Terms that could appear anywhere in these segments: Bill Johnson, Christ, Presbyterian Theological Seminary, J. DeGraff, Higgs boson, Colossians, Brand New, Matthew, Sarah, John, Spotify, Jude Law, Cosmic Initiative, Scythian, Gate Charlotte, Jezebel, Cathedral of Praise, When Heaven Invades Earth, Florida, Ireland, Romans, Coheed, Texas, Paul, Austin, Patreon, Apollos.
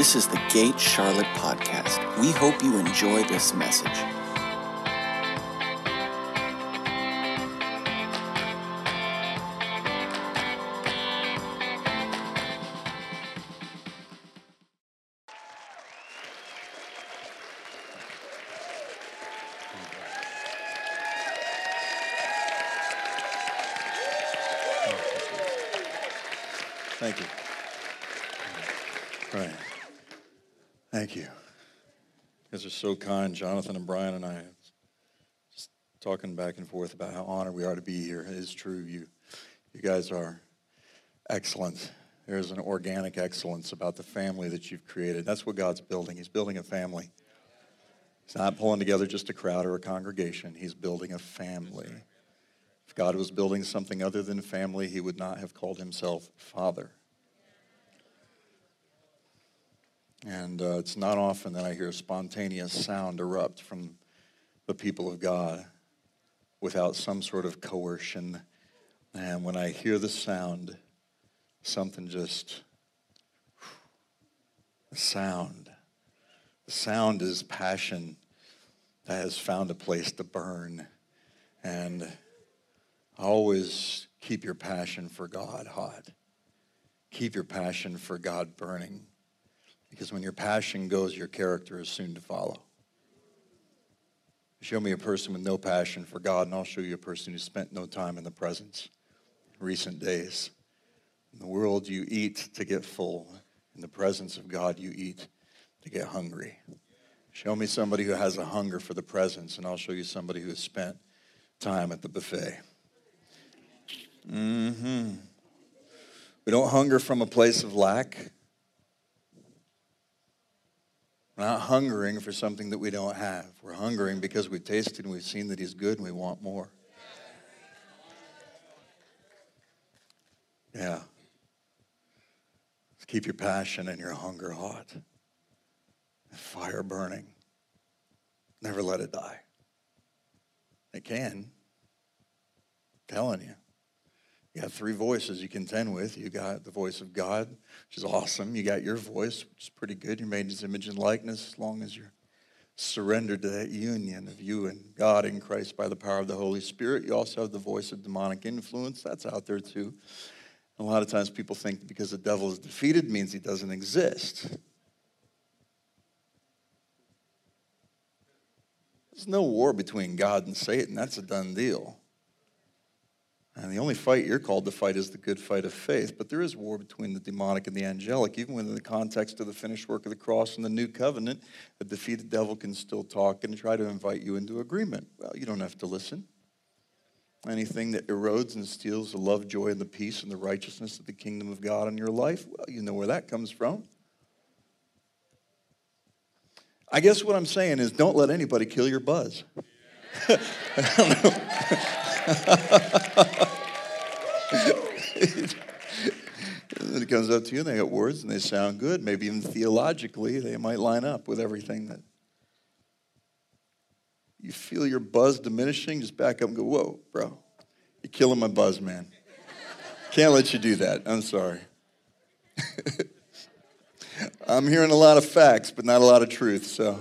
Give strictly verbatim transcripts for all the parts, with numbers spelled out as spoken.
This is the Gate Charlotte podcast. We hope you enjoy this message. Thank you. Brian, thank you. You guys are so kind, Jonathan and Brian and I, just talking back and forth about how honored we are to be here. It is true, you you guys are excellent. There's an organic excellence about the family that you've created. That's what God's building. He's building a family. He's not pulling together just a crowd or a congregation. He's building a family. If God was building something other than family, he would not have called himself Father. And uh, it's not often that I hear a spontaneous sound erupt from the people of God without some sort of coercion. And when I hear the sound, something just, the sound. The sound is passion that has found a place to burn. And always keep your passion for God hot. Keep your passion for God burning. Because when your passion goes, your character is soon to follow. Show me a person with no passion for God, and I'll show you a person who spent no time in the presence in recent days. In the world, you eat to get full. In the presence of God, you eat to get hungry. Show me somebody who has a hunger for the presence, and I'll show you somebody who has spent time at the buffet. Mm-hmm. We don't hunger from a place of lack. We're not hungering for something that we don't have. We're hungering because we've tasted and we've seen that he's good and we want more. Yeah. Just keep your passion and your hunger hot. The fire burning. Never let it die. It can. I'm telling you. You got three voices you contend with. You got the voice of God, which is awesome. You got your voice, which is pretty good. You're made in his image and likeness as long as you're surrendered to that union of you and God in Christ by the power of the Holy Spirit. You also have the voice of demonic influence. That's out there too. And a lot of times people think because the devil is defeated means he doesn't exist. There's no war between God and Satan. That's a done deal. And the only fight you're called to fight is the good fight of faith. But there is war between the demonic and the angelic. Even within the context of the finished work of the cross and the new covenant, a defeated devil can still talk and try to invite you into agreement. Well, you don't have to listen. Anything that erodes and steals the love, joy, and the peace and the righteousness of the kingdom of God in your life, well, you know where that comes from. I guess what I'm saying is don't let anybody kill your buzz. I don't know. It comes up to you and they got words and they sound good. Maybe even theologically they might line up with everything that you feel your buzz diminishing. Just back up and go, whoa, bro, you're killing my buzz, man. Can't let you do that. I'm sorry. I'm hearing a lot of facts but not a lot of truth, so,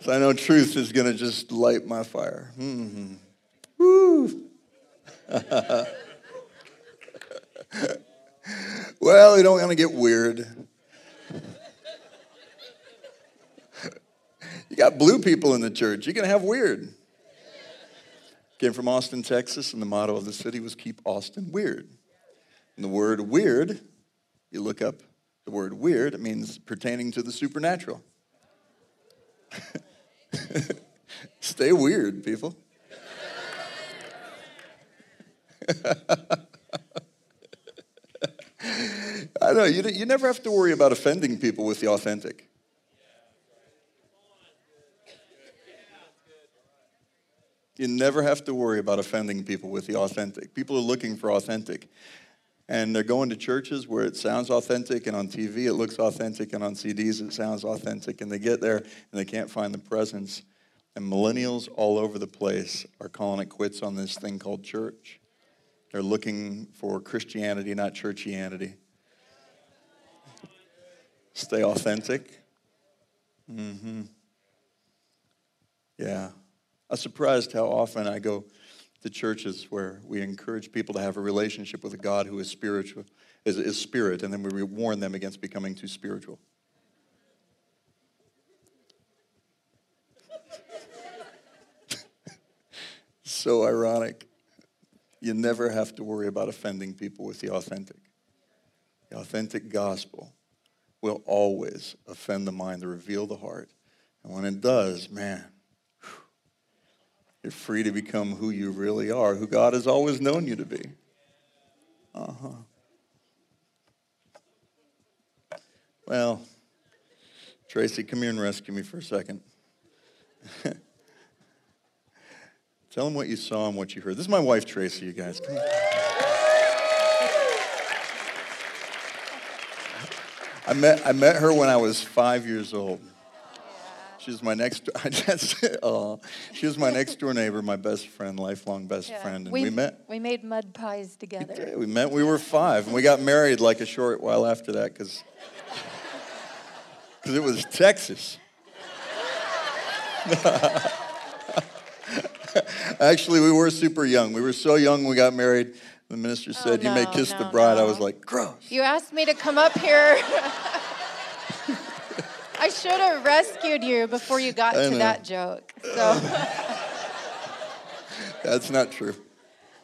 so I know truth is going to just light my fire. Mm-hmm. Woo. Well, we don't want to get weird. You got blue people in the church. You can have weird. Came from Austin, Texas, and the motto of the city was keep Austin weird. And the word weird, you look up the word weird, it means pertaining to the supernatural. Stay weird, people. I know, you you never have to worry about offending people with the authentic. You never have to worry about offending people with the authentic. People are looking for authentic. And they're going to churches where it sounds authentic, and on T V it looks authentic, and on C Ds it sounds authentic, and they get there and they can't find the presence. And millennials all over the place are calling it quits on this thing called church. They're looking for Christianity, not churchianity. Stay authentic. Mm-hmm. Yeah. I'm surprised how often I go to churches where we encourage people to have a relationship with a God who is spiritual, is, is spirit, and then we warn them against becoming too spiritual. So ironic. You never have to worry about offending people with the authentic. The authentic gospel will always offend the mind to reveal the heart. And when it does, man, whew, you're free to become who you really are, who God has always known you to be. Uh-huh. Well, Tracy, come here and rescue me for a second. Tell them what you saw and what you heard. This is my wife, Tracy, you guys. Come on. I met, I met her when I was five years old. She was my next, I just, oh, she was my next door neighbor, my best friend, lifelong best yeah. friend. And we, we met. We made mud pies together. We met, we were five, and we got married like a short while after that because it was Texas. Actually, we were super young. We were so young we got married. The minister said, oh, no, you may kiss no, the bride. No. I was like, gross. You asked me to come up here. I should have rescued you before you got I to know. that joke. So. That's not true.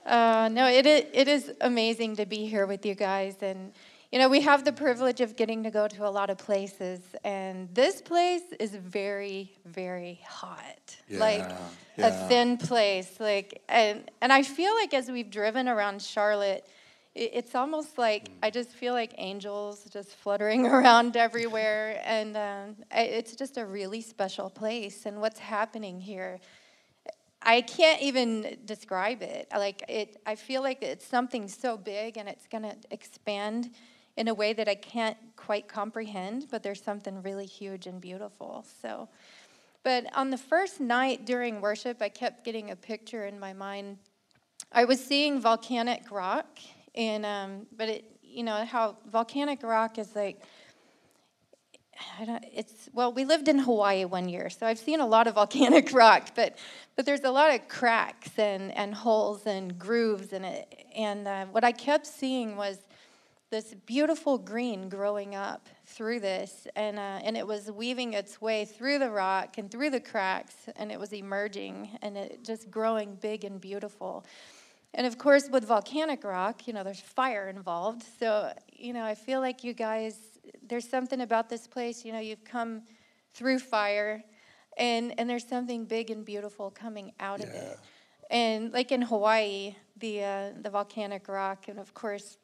Uh, no, it is, it is amazing to be here with you guys. And, you know, we have the privilege of getting to go to a lot of places. And this place is very, very hot. Yeah. Like, Yeah. A thin place, like, and and I feel like as we've driven around Charlotte, it, it's almost like I just feel like angels just fluttering around everywhere, and um, it's just a really special place. And what's happening here, I can't even describe it. Like it, I feel like it's something so big, and it's gonna expand in a way that I can't quite comprehend. But there's something really huge and beautiful. So. But on the first night during worship, I kept getting a picture in my mind. I was seeing volcanic rock, and um, but it, you know how volcanic rock is like. I don't. It's well, we lived in Hawaii one year, so I've seen a lot of volcanic rock, but but there's a lot of cracks and, and holes and grooves in it. And uh, what I kept seeing was this beautiful green growing up through this, and uh, and it was weaving its way through the rock and through the cracks, and it was emerging, and it just growing big and beautiful. And of course, with volcanic rock, you know, there's fire involved. So, you know, I feel like you guys, there's something about this place, you know, you've come through fire, and, and there's something big and beautiful coming out yeah. of it. And like in Hawaii, the uh, the volcanic rock, and of course,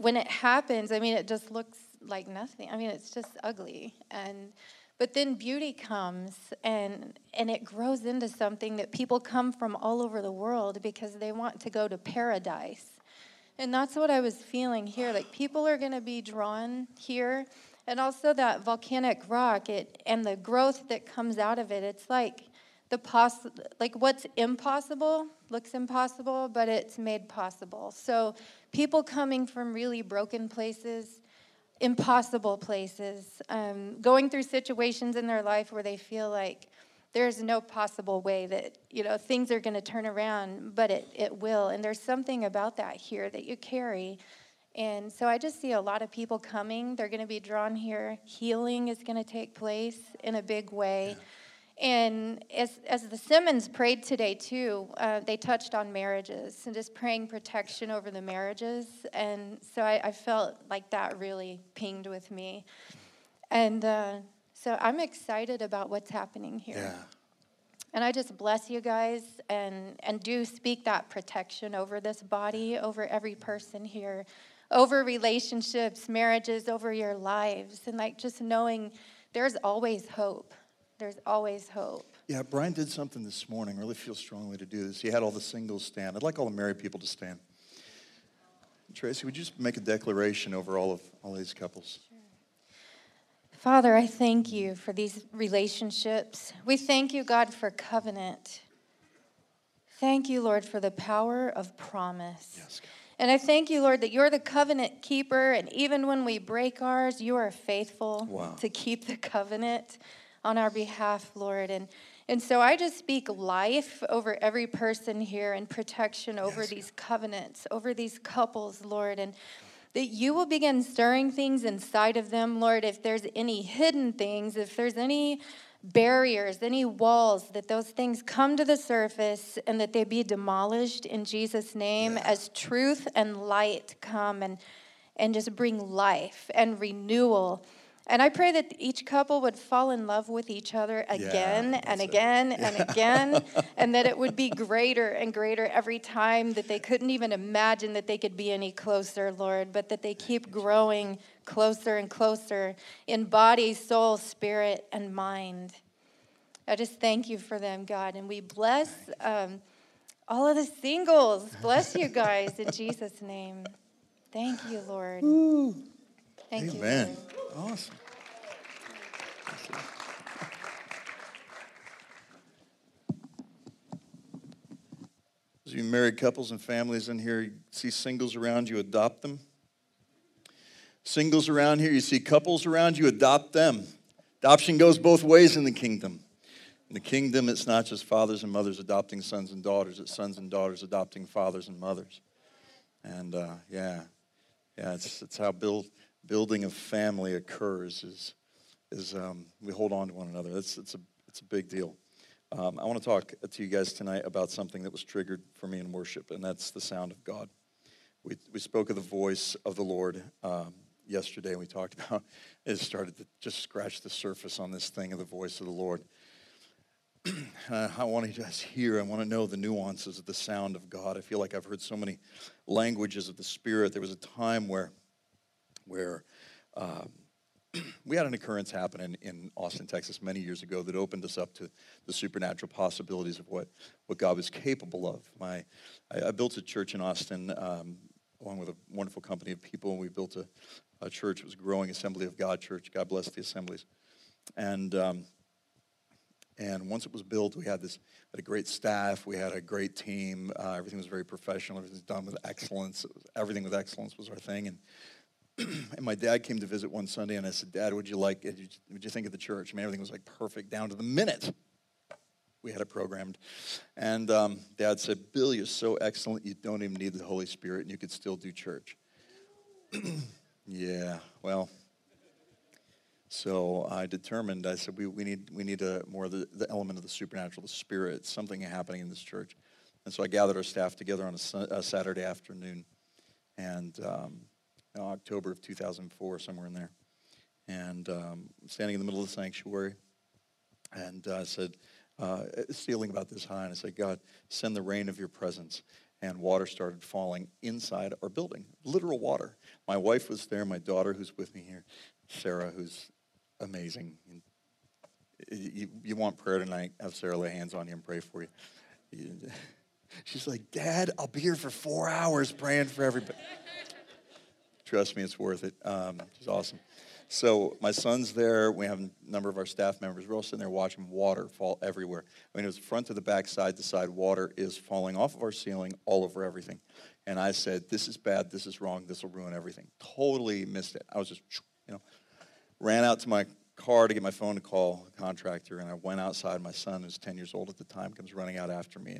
when it happens, I mean, it just looks like nothing. I mean, it's just ugly. And but then beauty comes, and and it grows into something that people come from all over the world because they want to go to paradise. And that's what I was feeling here. Like, people are going to be drawn here. And also that volcanic rock, it and the growth that comes out of it, it's like the poss- like what's impossible looks impossible, but it's made possible. So people coming from really broken places, impossible places, um, going through situations in their life where they feel like there's no possible way that, you know, things are going to turn around, but it, it will. And there's something about that here that you carry. And so I just see a lot of people coming. They're going to be drawn here. Healing is going to take place in a big way. Yeah. And as as the Simmons prayed today, too, uh, they touched on marriages and just praying protection over the marriages. And so I, I felt like that really pinged with me. And uh, so I'm excited about what's happening here. Yeah. And I just bless you guys and, and do speak that protection over this body, over every person here, over relationships, marriages, over your lives. And, like, just knowing there's always hope. There's always hope. Yeah, Brian did something this morning. I really feel strongly to do this. He had all the singles stand. I'd like all the married people to stand. Tracy, would you just make a declaration over all of all these couples? Sure. Father, I thank you for these relationships. We thank you, God, for covenant. Thank you, Lord, for the power of promise. Yes, God. And I thank you, Lord, that you're the covenant keeper, and even when we break ours, you are faithful wow. to keep the covenant on our behalf, Lord. And and so I just speak life over every person here and protection over yes, these God. covenants, over these couples, Lord, and that you will begin stirring things inside of them, Lord, if there's any hidden things, if there's any barriers, any walls, that those things come to the surface and that they be demolished in Jesus' name yeah. as truth and light come and, and just bring life and renewal. And I pray that each couple would fall in love with each other again yeah, and again it. and again, and that it would be greater and greater every time, that they couldn't even imagine that they could be any closer, Lord, but that they keep growing closer and closer in body, soul, spirit, and mind. I just thank you for them, God. And we bless um, all of the singles. Bless you guys in Jesus' name. Thank you, Lord. Ooh. Thank Amen. you, Lord. Awesome. As you married couples and families in here, you see singles around you, adopt them. Singles around here, you see couples around you, adopt them. Adoption goes both ways in the kingdom. In the kingdom, it's not just fathers and mothers adopting sons and daughters, it's sons and daughters adopting fathers and mothers. And uh, yeah, yeah, it's it's how Bill. Building a family occurs is is um, we hold on to one another. That's it's a it's a big deal. Um, I want to talk to you guys tonight about something that was triggered for me in worship, and that's the sound of God. We we spoke of the voice of the Lord um, yesterday, and we talked about it. Started to just scratch the surface on this thing of the voice of the Lord. I, I want to just hear. I want to know the nuances of the sound of God. I feel like I've heard so many languages of the Spirit. There was a time where. where um, we had an occurrence happen in, in Austin, Texas many years ago that opened us up to the supernatural possibilities of what, what God was capable of. My, I, I built a church in Austin um, along with a wonderful company of people, and we built a, a church. It was a growing Assembly of God church. God bless the assemblies. And um, and once it was built, we had this had a great staff. We had a great team. Uh, everything was very professional. Everything was done with excellence. It was, everything with excellence was our thing. And And my dad came to visit one Sunday, and I said, "Dad, would you like? Would you think of the church?" I mean, everything was like perfect down to the minute. We had it programmed, and um, Dad said, "Bill, you're so excellent. You don't even need the Holy Spirit, and you could still do church." Yeah, well, so I determined. I said, "We we need we need a more of the, the element of the supernatural, the Spirit, something happening in this church." And so I gathered our staff together on a, a Saturday afternoon, and. Um, October of two thousand four, somewhere in there. And um, standing in the middle of the sanctuary, and I uh, said, uh, ceiling about this high, and I said, "God, send the rain of your presence." And water started falling inside our building, literal water. My wife was there, my daughter who's with me here, Sarah, who's amazing. You, you want prayer tonight, have Sarah lay hands on you and pray for you. you. She's like, "Dad, I'll be here for four hours praying for everybody." Trust me, it's worth it. Um, it's awesome. So my son's there. We have a number of our staff members. We're all sitting there watching water fall everywhere. I mean, it was front to the back, side to side. Water is falling off of our ceiling, all over everything. And I said, "This is bad. This is wrong. This will ruin everything." Totally missed it. I was just, you know, ran out to my car to get my phone to call a contractor, and I went outside. My son, who's ten years old at the time, comes running out after me.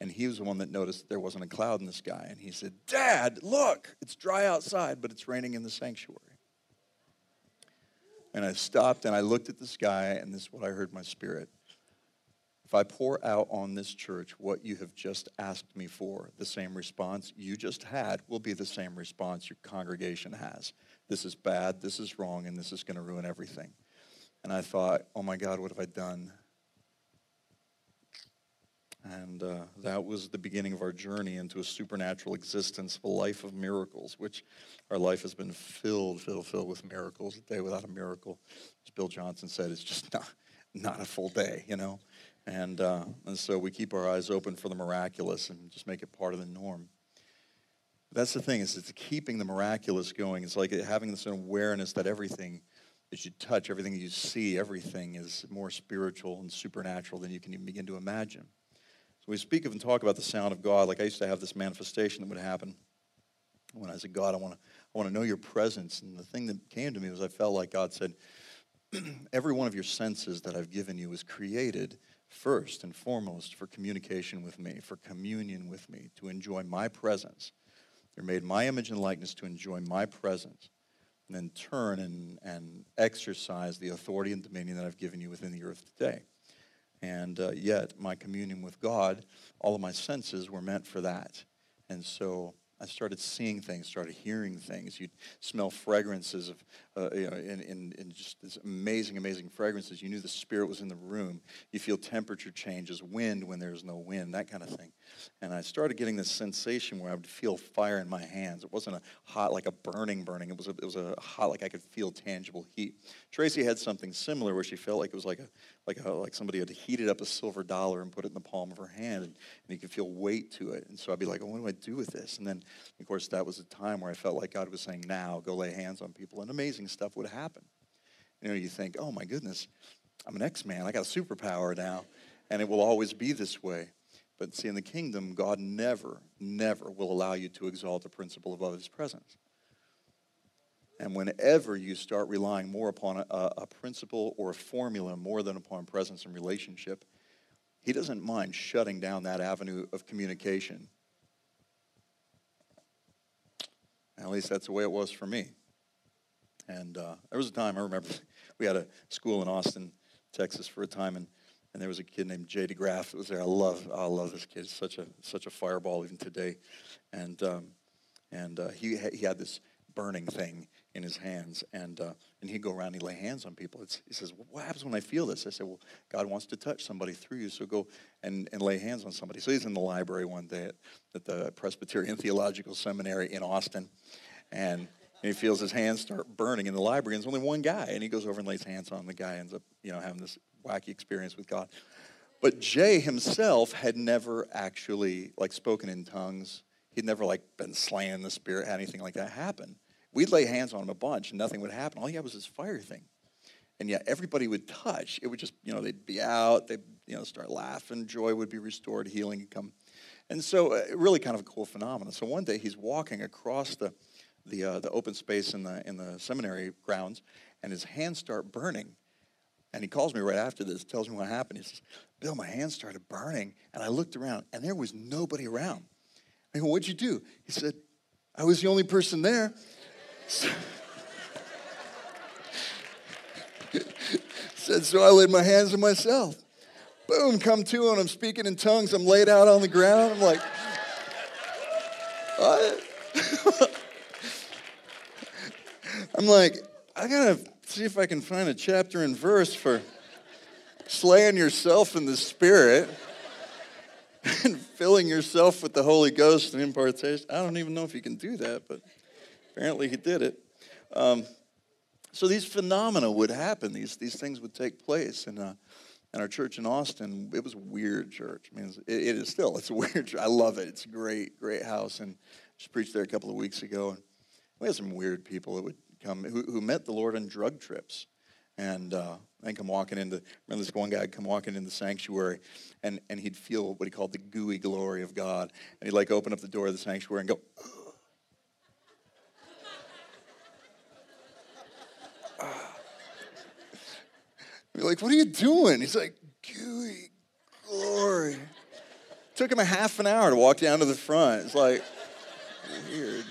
And he was the one that noticed that there wasn't a cloud in the sky. And he said, "Dad, look, it's dry outside, but it's raining in the sanctuary." And I stopped and I looked at the sky, and this is what I heard in my spirit. "If I pour out on this church what you have just asked me for, the same response you just had will be the same response your congregation has. This is bad, this is wrong, and this is going to ruin everything." And I thought, oh my God, what have I done? And uh, that was the beginning of our journey into a supernatural existence, a life of miracles, which our life has been filled, filled, filled with miracles. A day without a miracle, as Bill Johnson said, is just not, not a full day, you know? And, uh, and so we keep our eyes open for the miraculous and just make it part of the norm. That's the thing, is it's keeping the miraculous going. It's like having this awareness that everything that you touch, everything you see, everything is more spiritual and supernatural than you can even begin to imagine. So we speak of and talk about the sound of God. Like I used to have this manifestation that would happen when I said, God, I want to I want to know your presence. And the thing that came to me was I felt like God said, every one of your senses that I've given you was created first and foremost for communication with me, for communion with me, to enjoy my presence. They're made my image and likeness to enjoy my presence, and then turn and, and exercise the authority and dominion that I've given you within the earth today. And uh, yet, my communion with God, all of my senses were meant for that. And so I started seeing things, started hearing things. You'd smell fragrances of, uh, you know, and, and, and just these amazing, amazing fragrances. You knew the Spirit was in the room. You feel temperature changes, wind when there's no wind, that kind of thing. And I started getting this sensation where I would feel fire in my hands. It wasn't a hot, like a burning, burning. It was a, it was a hot, like I could feel tangible heat. Tracy had something similar where she felt like it was like a, like a, like somebody had heated up a silver dollar and put it in the palm of her hand, and, and you could feel weight to it. And so I'd be like, oh, what do I do with this? And then, of course, that was a time where I felt like God was saying, now, go lay hands on people, and amazing stuff would happen. You know, you think, oh, my goodness, I'm an X-Man. I got a superpower now, and it will always be this way. But see, in the kingdom, God never, never will allow you to exalt the principle above his presence. And whenever you start relying more upon a, a principle or a formula more than upon presence and relationship, he doesn't mind shutting down that avenue of communication. At least that's the way it was for me. And uh, there was a time, I remember, we had a school in Austin, Texas for a time, and And there was a kid named J. DeGraff that was there. I love, I love this kid. Such a, such a fireball even today. And um, and uh, he ha he had this burning thing in his hands. And uh, and he'd go around and he'd lay hands on people. It's, he says, what happens when I feel this? I said, well, God wants to touch somebody through you, so go and, and lay hands on somebody. So he's in the library one day at, at the Presbyterian Theological Seminary in Austin. And And he feels his hands start burning in the library, and there's only one guy. And he goes over and lays hands on him. The guy ends up, you know, having this wacky experience with God. But Jay himself had never actually, like, spoken in tongues. He'd never, like, been slain in the Spirit, had anything like that happen. We'd lay hands on him a bunch, and nothing would happen. All he had was this fire thing. And yet everybody would touch. It would just, you know, they'd be out. They'd, you know, start laughing. Joy would be restored. Healing would come. And so uh, really kind of a cool phenomenon. So one day he's walking across the... the, uh, the open space in the, in the seminary grounds, and his hands start burning. And he calls me right after this, tells me what happened. He says, Bill, my hands started burning, and I looked around, and there was nobody around. I go, what'd you do? He said, I was the only person there. So, said, so I laid my hands on myself. Boom, come to, and I'm speaking in tongues. I'm laid out on the ground. I'm like, what? I'm like, I gotta see if I can find a chapter and verse for slaying yourself in the Spirit and filling yourself with the Holy Ghost and impartation. I don't even know if you can do that, but apparently he did it. Um, so these phenomena would happen. These these things would take place. And uh, and our church in Austin, it was a weird church. I mean, it, it is still. It's a weird church. I love it. It's a great, great house. And I just preached there a couple of weeks ago. And we had some weird people that would come, who, who met the Lord on drug trips, and uh, and come walking into. Remember this one guy would come walking in the sanctuary, and and he'd feel what he called the gooey glory of God, and he'd like open up the door of the sanctuary and go, oh. ah. We're like, what are you doing? He's like, gooey glory. Took him a half an hour to walk down to the front. It's like weird.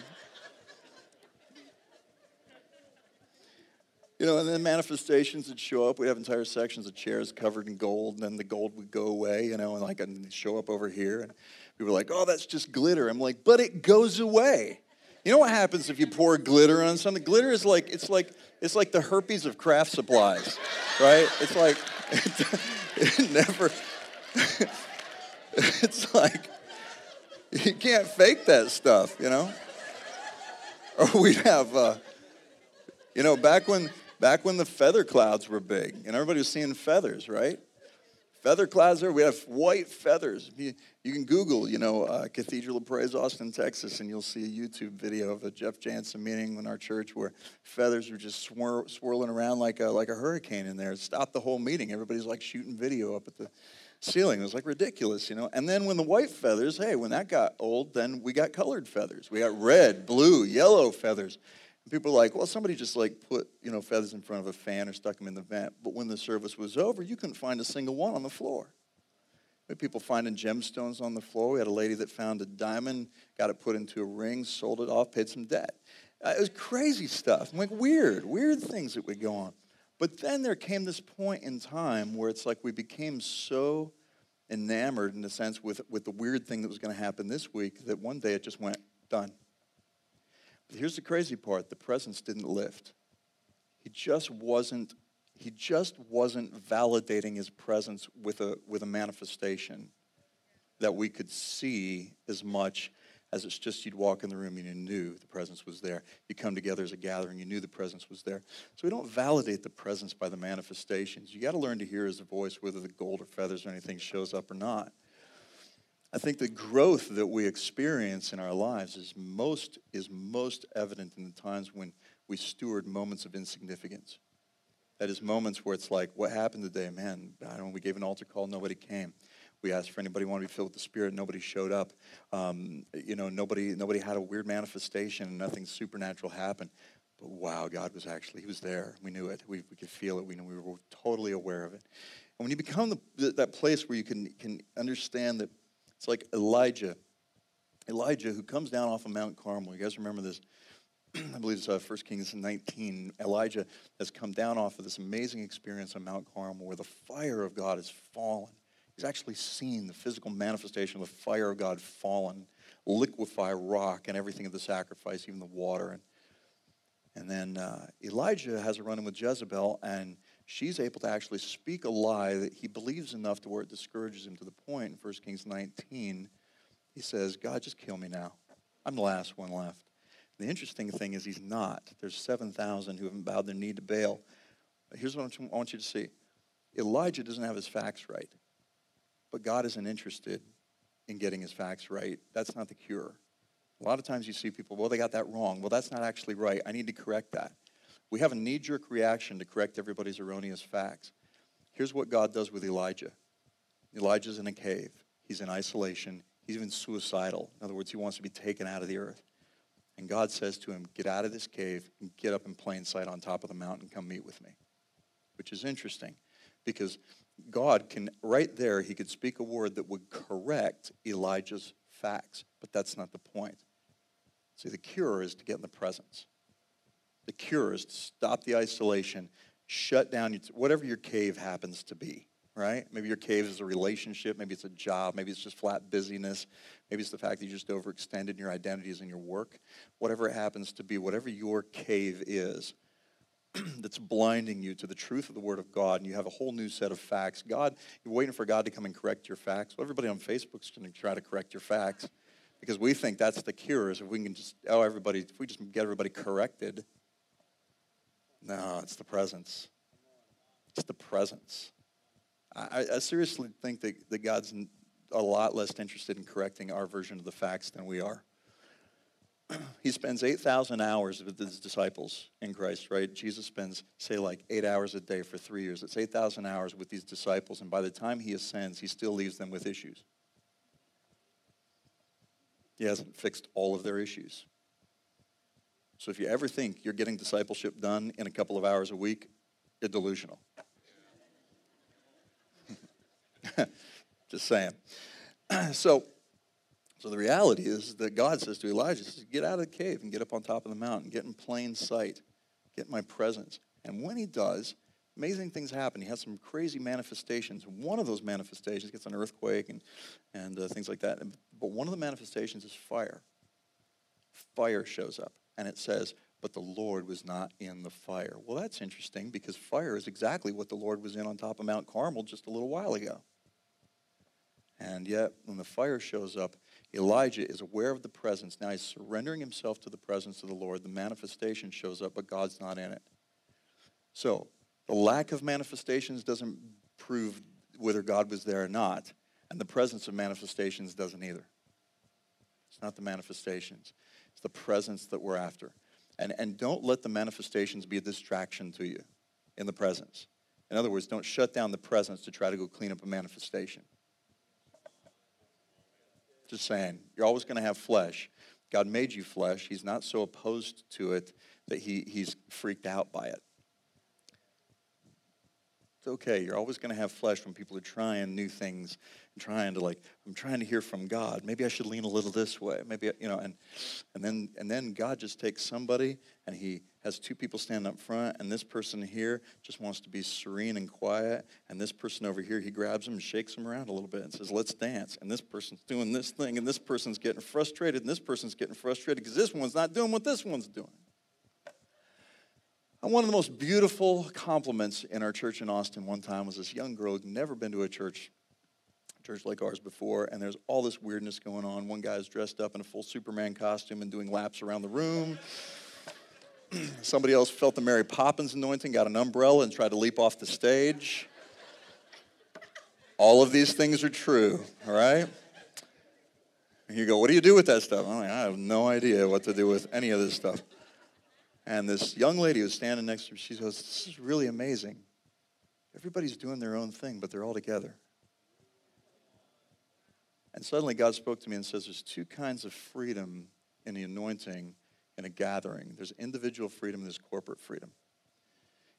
You know, and then manifestations would show up. We'd have entire sections of chairs covered in gold, and then the gold would go away, you know, and like I'd show up over here. And we were like, oh, that's just glitter. I'm like, but it goes away. You know what happens if you pour glitter on something? Glitter is like, it's like, it's like the herpes of craft supplies, right? It's like, it, it never, it's like, you can't fake that stuff, you know? Or we'd have, uh, you know, back when... Back when the feather clouds were big, and everybody was seeing feathers, right? Feather clouds there. We have white feathers. You, you can Google, you know, uh, Cathedral of Praise, Austin, Texas, and you'll see a YouTube video of a Jeff Jansen meeting in our church where feathers were just swir swirling around like a, like a hurricane in there. It stopped the whole meeting. Everybody's like shooting video up at the ceiling. It was like ridiculous, you know. And then when the white feathers, hey, when that got old, then we got colored feathers. We got red, blue, yellow feathers. And people were like, well, somebody just like put, you know, feathers in front of a fan or stuck them in the vent. But when the service was over, you couldn't find a single one on the floor. We had people finding gemstones on the floor. We had a lady that found a diamond, got it put into a ring, sold it off, paid some debt. Uh, it was crazy stuff, like weird, weird things that would go on. But then there came this point in time where it's like we became so enamored, in a sense, with, with the weird thing that was going to happen this week that one day it just went, done. But here's the crazy part. The presence didn't lift. He just wasn't, he just wasn't validating his presence with a, with a manifestation that we could see as much as it's just you'd walk in the room and you knew the presence was there. You come together as a gathering, you knew the presence was there. So we don't validate the presence by the manifestations. You got to learn to hear his voice, whether the gold or feathers or anything shows up or not. I think the growth that we experience in our lives is most, is most evident in the times when we steward moments of insignificance. That is, moments where it's like, what happened today? Man, I don't know, we gave an altar call, nobody came. We asked for anybody who wanted to be filled with the Spirit. Nobody showed up. Um, you know, nobody nobody had a weird manifestation and nothing supernatural happened. But wow, God was actually, he was there. We knew it. We, we could feel it. We knew, we were totally aware of it. And when you become the, that place where you can, can understand that, it's like Elijah. Elijah, who comes down off of Mount Carmel. You guys remember this? I believe it's uh, First Kings nineteen. Elijah has come down off of this amazing experience on Mount Carmel where the fire of God has fallen. He's actually seen the physical manifestation of the fire of God fallen, liquefy rock and everything of the sacrifice, even the water. And, and then uh, Elijah has a run-in with Jezebel, and she's able to actually speak a lie that he believes enough to where it discourages him to the point in First Kings nineteen, he says, God, just kill me now. I'm the last one left. And the interesting thing is he's not. There's seven thousand who haven't bowed their knee to Baal. But here's what I want you to see. Elijah doesn't have his facts right. But God isn't interested in getting his facts right. That's not the cure. A lot of times you see people, well, they got that wrong. Well, that's not actually right. I need to correct that. We have a knee-jerk reaction to correct everybody's erroneous facts. Here's what God does with Elijah. Elijah's in a cave. He's in isolation. He's even suicidal. In other words, he wants to be taken out of the earth. And God says to him, get out of this cave and get up in plain sight on top of the mountain and come meet with me, which is interesting because God can, right there, he could speak a word that would correct Elijah's facts, but that's not the point. See, the cure is to get in the presence. The cure is to stop the isolation, shut down whatever your cave happens to be, right? Maybe your cave is a relationship, maybe it's a job, maybe it's just flat busyness, maybe it's the fact that you just overextended and your identity is in your work. Whatever it happens to be, whatever your cave is, that's blinding you to the truth of the Word of God, and you have a whole new set of facts. God, you're waiting for God to come and correct your facts. Well, everybody on Facebook's going to try to correct your facts because we think that's the cure, is if we can just, oh, everybody, if we just get everybody corrected. No, it's the presence. It's the presence. I, I seriously think that, that God's a lot less interested in correcting our version of the facts than we are. He spends eight thousand hours with his disciples in Christ, right? Jesus spends, say, like eight hours a day for three years. It's eight thousand hours with these disciples, and by the time he ascends, he still leaves them with issues. He hasn't fixed all of their issues. So if you ever think you're getting discipleship done in a couple of hours a week, you're delusional. Just saying. So... So the reality is that God says to Elijah, says, get out of the cave and get up on top of the mountain, get in plain sight, get in my presence. And when he does, amazing things happen. He has some crazy manifestations. One of those manifestations gets an earthquake and, and uh, things like that. But one of the manifestations is fire. Fire shows up, and it says, but the Lord was not in the fire. Well, that's interesting because fire is exactly what the Lord was in on top of Mount Carmel just a little while ago. And yet, when the fire shows up, Elijah is aware of the presence. Now he's surrendering himself to the presence of the Lord. The manifestation shows up, but God's not in it. So the lack of manifestations doesn't prove whether God was there or not, and the presence of manifestations doesn't either. It's not the manifestations. It's the presence that we're after. And, and don't let the manifestations be a distraction to you in the presence. In other words, don't shut down the presence to try to go clean up a manifestation. to sand. You're always going to have flesh. God made you flesh. He's not so opposed to it that he, he's freaked out by it. It's okay. You're always going to have flesh when people are trying new things and trying to, like, I'm trying to hear from God. Maybe I should lean a little this way. Maybe, I, you know, and and then and then God just takes somebody and he has two people stand up front, and this person here just wants to be serene and quiet, and this person over here, he grabs them and shakes them around a little bit and says, let's dance. And this person's doing this thing, and this person's getting frustrated, and this person's getting frustrated because this one's not doing what this one's doing. One of the most beautiful compliments in our church in Austin one time was this young girl who'd never been to a church, a church like ours before, and there's all this weirdness going on. One guy's dressed up in a full Superman costume and doing laps around the room. Somebody else felt the Mary Poppins anointing, got an umbrella, and tried to leap off the stage. All of these things are true, all right? And you go, what do you do with that stuff? I'm like, I have no idea what to do with any of this stuff. And this young lady who's standing next to me, she goes, this is really amazing. Everybody's doing their own thing, but they're all together. And suddenly God spoke to me and says, there's two kinds of freedom in the anointing in a gathering. There's individual freedom and there's corporate freedom.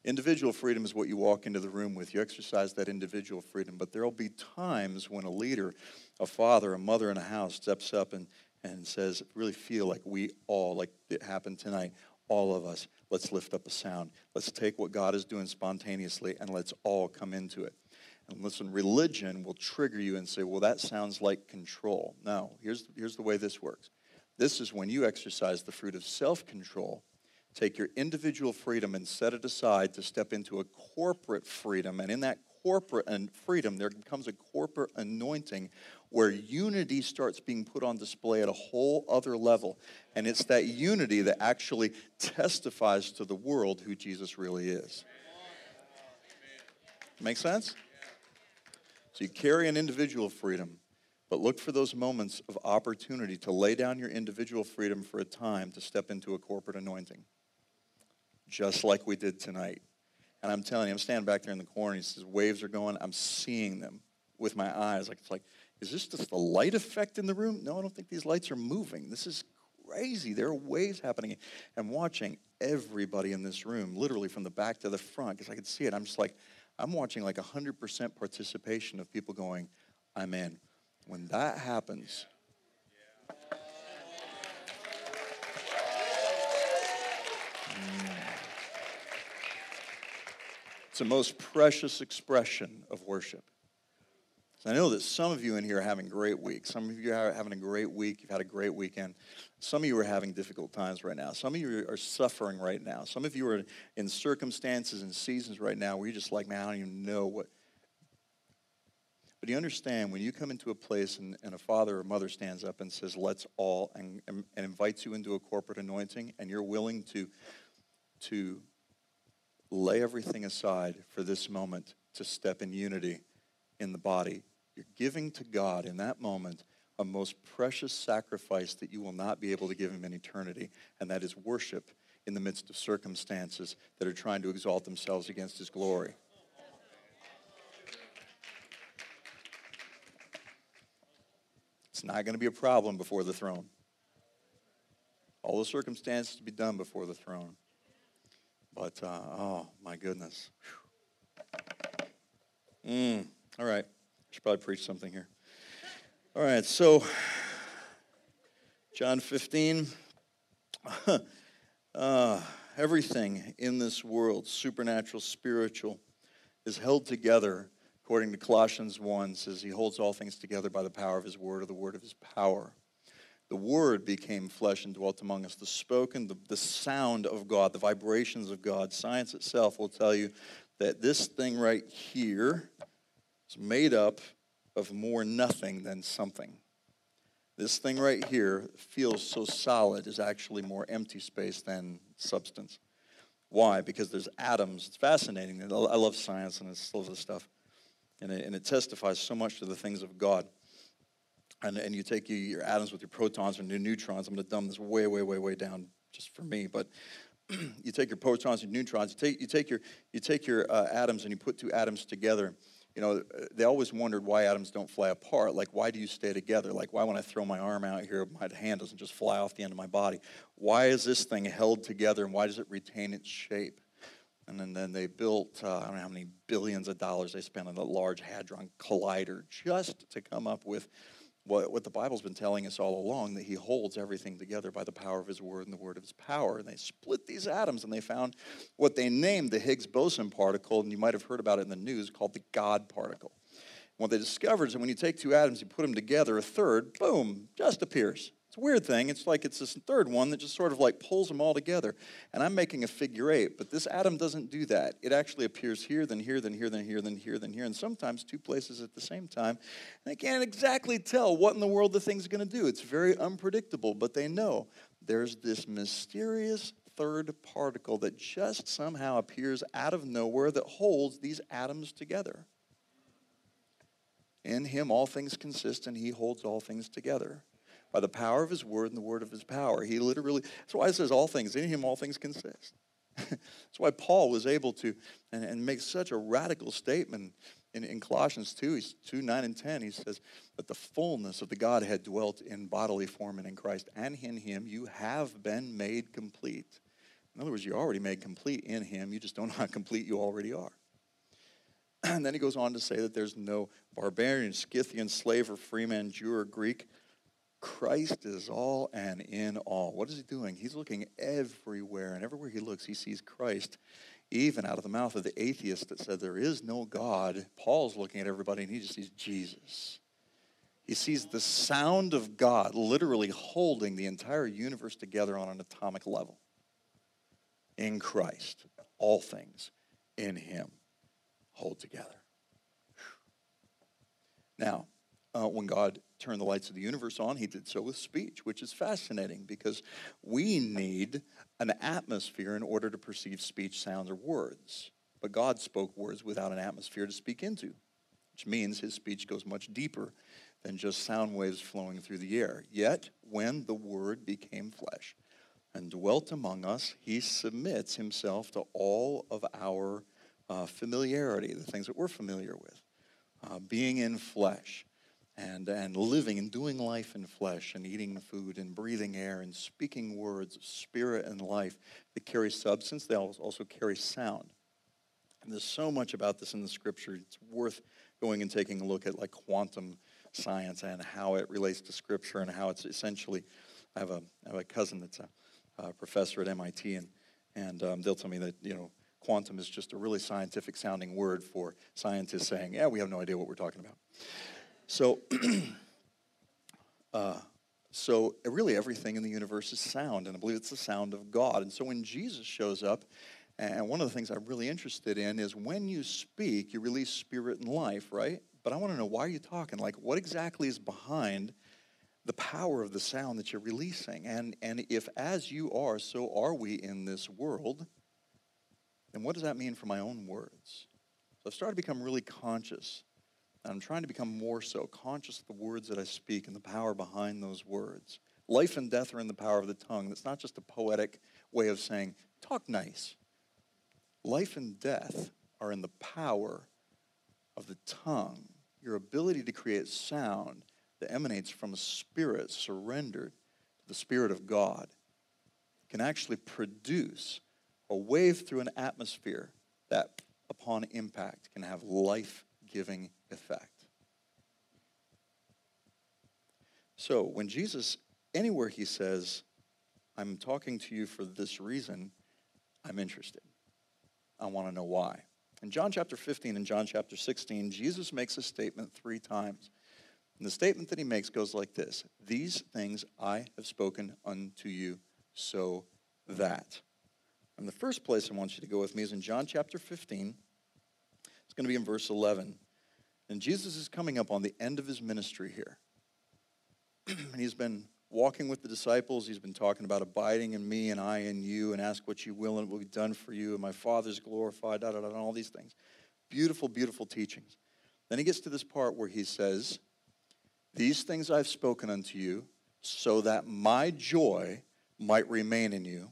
Individual freedom is what you walk into the room with. You exercise that individual freedom, but there will be times when a leader, a father, a mother in a house steps up and, and says, really feel like we all, like it happened tonight, all of us, let's lift up a sound. Let's take what God is doing spontaneously and let's all come into it. And listen, religion will trigger you and say, well, that sounds like control. No, here's, here's the way this works. This is when you exercise the fruit of self-control, take your individual freedom and set it aside to step into a corporate freedom. And in that corporate freedom, there becomes a corporate anointing where unity starts being put on display at a whole other level. And it's that unity that actually testifies to the world who Jesus really is. Make sense? So you carry an individual freedom, but look for those moments of opportunity to lay down your individual freedom for a time to step into a corporate anointing, just like we did tonight. And I'm telling you, I'm standing back there in the corner, he says, waves are going, I'm seeing them with my eyes. Like, it's like, is this just the light effect in the room? No, I don't think these lights are moving. This is crazy. There are waves happening. I'm watching everybody in this room, literally from the back to the front, because I could see it. I'm just like, I'm watching like one hundred percent participation of people going, I'm in. When that happens, yeah. Yeah. Mm. It's the most precious expression of worship. I know that some of you in here are having great weeks. Some of you are having a great week. You've had a great weekend. Some of you are having difficult times right now. Some of you are suffering right now. Some of you are in circumstances and seasons right now where you're just like, man, I don't even know what. But you understand, when you come into a place and, and a father or mother stands up and says, let's all, and, and invites you into a corporate anointing, and you're willing to, to lay everything aside for this moment to step in unity in the body, you're giving to God in that moment a most precious sacrifice that you will not be able to give him in eternity, and that is worship in the midst of circumstances that are trying to exalt themselves against his glory. It's not going to be a problem before the throne. All the circumstances to be done before the throne. But, uh, oh, my goodness. Mm. All right, I should probably preach something here. All right, so John fifteen, uh, everything in this world, supernatural, spiritual, is held together, according to Colossians one, says he holds all things together by the power of his word, or the word of his power. The word became flesh and dwelt among us. The spoken, the, the sound of God, the vibrations of God. Science itself will tell you that this thing right here, it's made up of more nothing than something. This thing right here feels so solid is actually more empty space than substance. Why? Because there's atoms. It's fascinating. I love science and it's all this stuff. And it, and it testifies so much to the things of God. And, and you take your atoms with your protons and your neutrons. I'm going to dumb this way, way, way, way down just for me. But you take your protons and neutrons. You take, you take your, you take your uh, atoms and you put two atoms together. you know, they always wondered why atoms don't fly apart. Like, why do you stay together? Like, why when I throw my arm out here, my hand doesn't just fly off the end of my body? Why is this thing held together, and why does it retain its shape? And then, then they built, uh, I don't know how many billions of dollars they spent on the Large Hadron Collider just to come up with what, what the Bible's been telling us all along, that he holds everything together by the power of his word and the word of his power. And they split these atoms, and they found what they named the Higgs boson particle, and you might have heard about it in the news, called the God particle. And what they discovered is that when you take two atoms, you put them together, a third, boom, just appears. It's a weird thing. It's like it's this third one that just sort of like pulls them all together. And I'm making a figure eight, but this atom doesn't do that. It actually appears here, then here, then here, then here, then here, then here, and sometimes two places at the same time. And they can't exactly tell what in the world the thing's going to do. It's very unpredictable, but they know there's this mysterious third particle that just somehow appears out of nowhere that holds these atoms together. In him all things consist, and he holds all things together by the power of his word and the word of his power. He literally, that's why it says all things, in him all things consist. That's why Paul was able to, and, and make such a radical statement in, in Colossians two, two, nine, and ten. He says, that the fullness of the Godhead dwelt in bodily form and in Christ, and in him you have been made complete. In other words, you're already made complete in him. You just don't know how complete you already are. And then he goes on to say that there's no barbarian, Scythian, slave, or freeman, Jew, or Greek. Christ is all and in all. What is he doing? He's looking everywhere, and everywhere he looks, he sees Christ. Even out of the mouth of the atheist that said there is no God, Paul's looking at everybody, and he just sees Jesus. He sees the sound of God literally holding the entire universe together on an atomic level. In Christ, all things in him hold together. Now, uh, when God turn the lights of the universe on, he did so with speech, which is fascinating because we need an atmosphere in order to perceive speech, sounds, or words. But God spoke words without an atmosphere to speak into, which means his speech goes much deeper than just sound waves flowing through the air. Yet, when the word became flesh and dwelt among us, he submits himself to all of our uh, familiarity, the things that we're familiar with, uh, being in flesh. And, and living and doing life in flesh and eating food and breathing air and speaking words of spirit and life that carry substance. They also carry sound. And there's so much about this in the scripture. It's worth going and taking a look at like quantum science and how it relates to scripture and how it's essentially, I have a, I have a cousin that's a, a professor at M I T, and, and um, they'll tell me that, you know, quantum is just a really scientific sounding word for scientists saying, yeah, we have no idea what we're talking about. So, uh, so really everything in the universe is sound, and I believe it's the sound of God. And so when Jesus shows up, and one of the things I'm really interested in is when you speak, you release spirit and life, right? But I want to know, why are you talking? Like, what exactly is behind the power of the sound that you're releasing? And, and if as you are, so are we in this world, then what does that mean for my own words? So I've started to become really conscious. And I'm trying to become more so, conscious of the words that I speak and the power behind those words. Life and death are in the power of the tongue. That's not just a poetic way of saying, talk nice. Life and death are in the power of the tongue. Your ability to create sound that emanates from a spirit surrendered to the Spirit of God can actually produce a wave through an atmosphere that, upon impact, can have life-giving impact. Effect. So when Jesus, anywhere he says, I'm talking to you for this reason, I'm interested. I want to know why. In John chapter fifteen and John chapter sixteen, Jesus makes a statement three times. And the statement that he makes goes like this. These things I have spoken unto you so that. And the first place I want you to go with me is in John chapter fifteen. It's going to be in verse eleven. And Jesus is coming up on the end of his ministry here. And he's been walking with the disciples. He's been talking about abiding in me and I in you, and ask what you will and it will be done for you, and my Father's glorified, da, da, da, and all these things. Beautiful, beautiful teachings. Then he gets to this part where he says, these things I've spoken unto you so that my joy might remain in you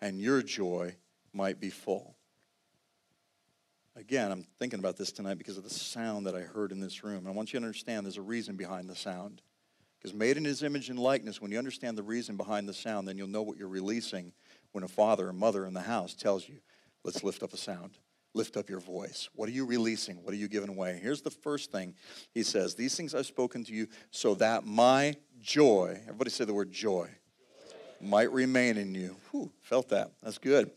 and your joy might be full. Again, I'm thinking about this tonight because of the sound that I heard in this room. And I want you to understand there's a reason behind the sound. Because made in his image and likeness, when you understand the reason behind the sound, then you'll know what you're releasing when a father or mother in the house tells you, let's lift up a sound. Lift up your voice. What are you releasing? What are you giving away? Here's the first thing he says. These things I've spoken to you so that my joy, everybody say the word joy, joy. Might remain in you. Whew, felt that. That's good.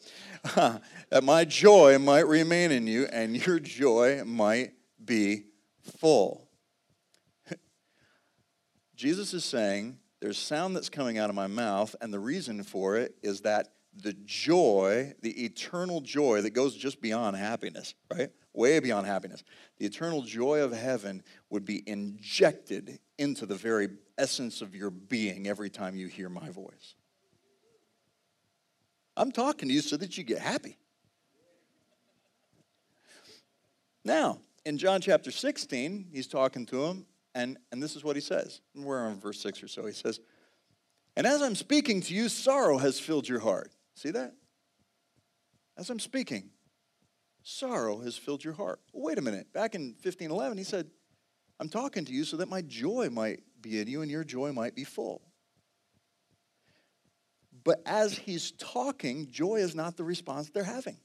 That my joy might remain in you and your joy might be full. Jesus is saying there's sound that's coming out of my mouth, and the reason for it is that the joy, the eternal joy that goes just beyond happiness, right? Way beyond happiness. The eternal joy of heaven would be injected into the very essence of your being every time you hear my voice. I'm talking to you so that you get happy. Now, in John chapter sixteen, he's talking to him, and, and this is what he says. We're on verse six or so. He says, and as I'm speaking to you, sorrow has filled your heart. See that? As I'm speaking, sorrow has filled your heart. Well, wait a minute. Back in fifteen eleven, he said, I'm talking to you so that my joy might be in you and your joy might be full. But as he's talking, joy is not the response they're having.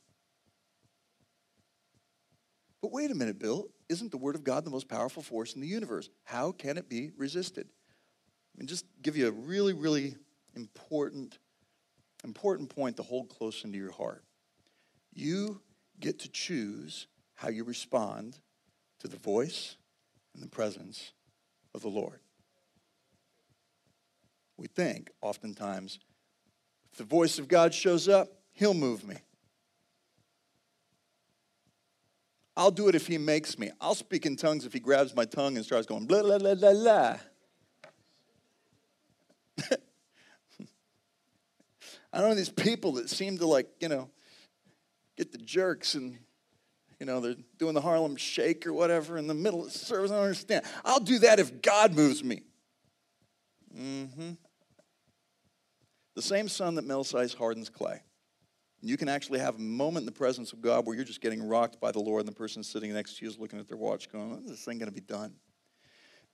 But wait a minute, Bill. Isn't the Word of God the most powerful force in the universe? How can it be resisted? And just give you a really, really important, important point to hold close into your heart. You get to choose how you respond to the voice and the presence of the Lord. We think oftentimes, if the voice of God shows up, he'll move me. I'll do it if he makes me. I'll speak in tongues if he grabs my tongue and starts going, blah, blah, blah, blah, blah. I don't know these people that seem to, like, you know, get the jerks and, you know, they're doing the Harlem Shake or whatever in the middle of the service. I don't understand. I'll do that if God moves me. Mm-hmm. The same sun that melts ice hardens clay. You can actually have a moment in the presence of God where you're just getting rocked by the Lord, and the person sitting next to you is looking at their watch going, when's this thing going to be done?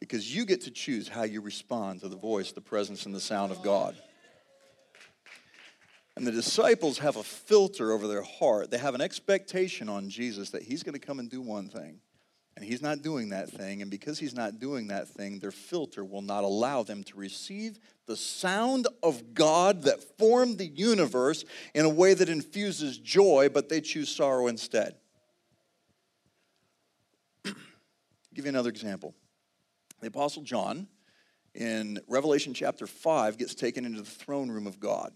Because you get to choose how you respond to the voice, the presence, and the sound of God. And the disciples have a filter over their heart. They have an expectation on Jesus that he's going to come and do one thing. And he's not doing that thing. And because he's not doing that thing, their filter will not allow them to receive the sound of God that formed the universe in a way that infuses joy, but they choose sorrow instead. I'll give you another example. The Apostle John, in Revelation chapter five, gets taken into the throne room of God.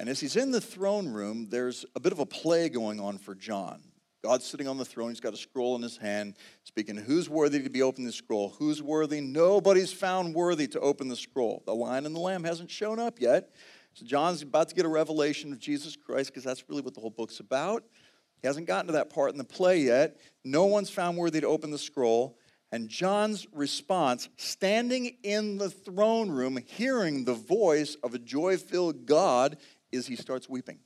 And as he's in the throne room, there's a bit of a play going on for John. God's sitting on the throne. He's got a scroll in his hand, speaking, who's worthy to be opened this scroll? Who's worthy? Nobody's found worthy to open the scroll. The lion and the lamb hasn't shown up yet. So John's about to get a revelation of Jesus Christ, because that's really what the whole book's about. He hasn't gotten to that part in the play yet. No one's found worthy to open the scroll. And John's response, standing in the throne room, hearing the voice of a joy-filled God, is he starts weeping.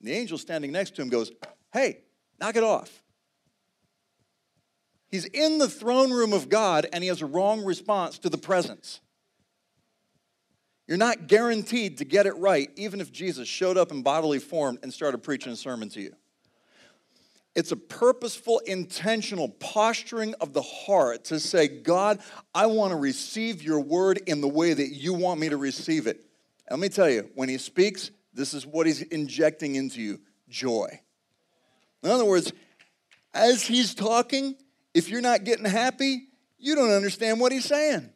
And the angel standing next to him goes, hey, knock it off. He's in the throne room of God, and he has a wrong response to the presence. You're not guaranteed to get it right, even if Jesus showed up in bodily form and started preaching a sermon to you. It's a purposeful, intentional posturing of the heart to say, God, I want to receive your word in the way that you want me to receive it. And let me tell you, when he speaks, this is what he's injecting into you, joy. In other words, as he's talking, if you're not getting happy, you don't understand what he's saying.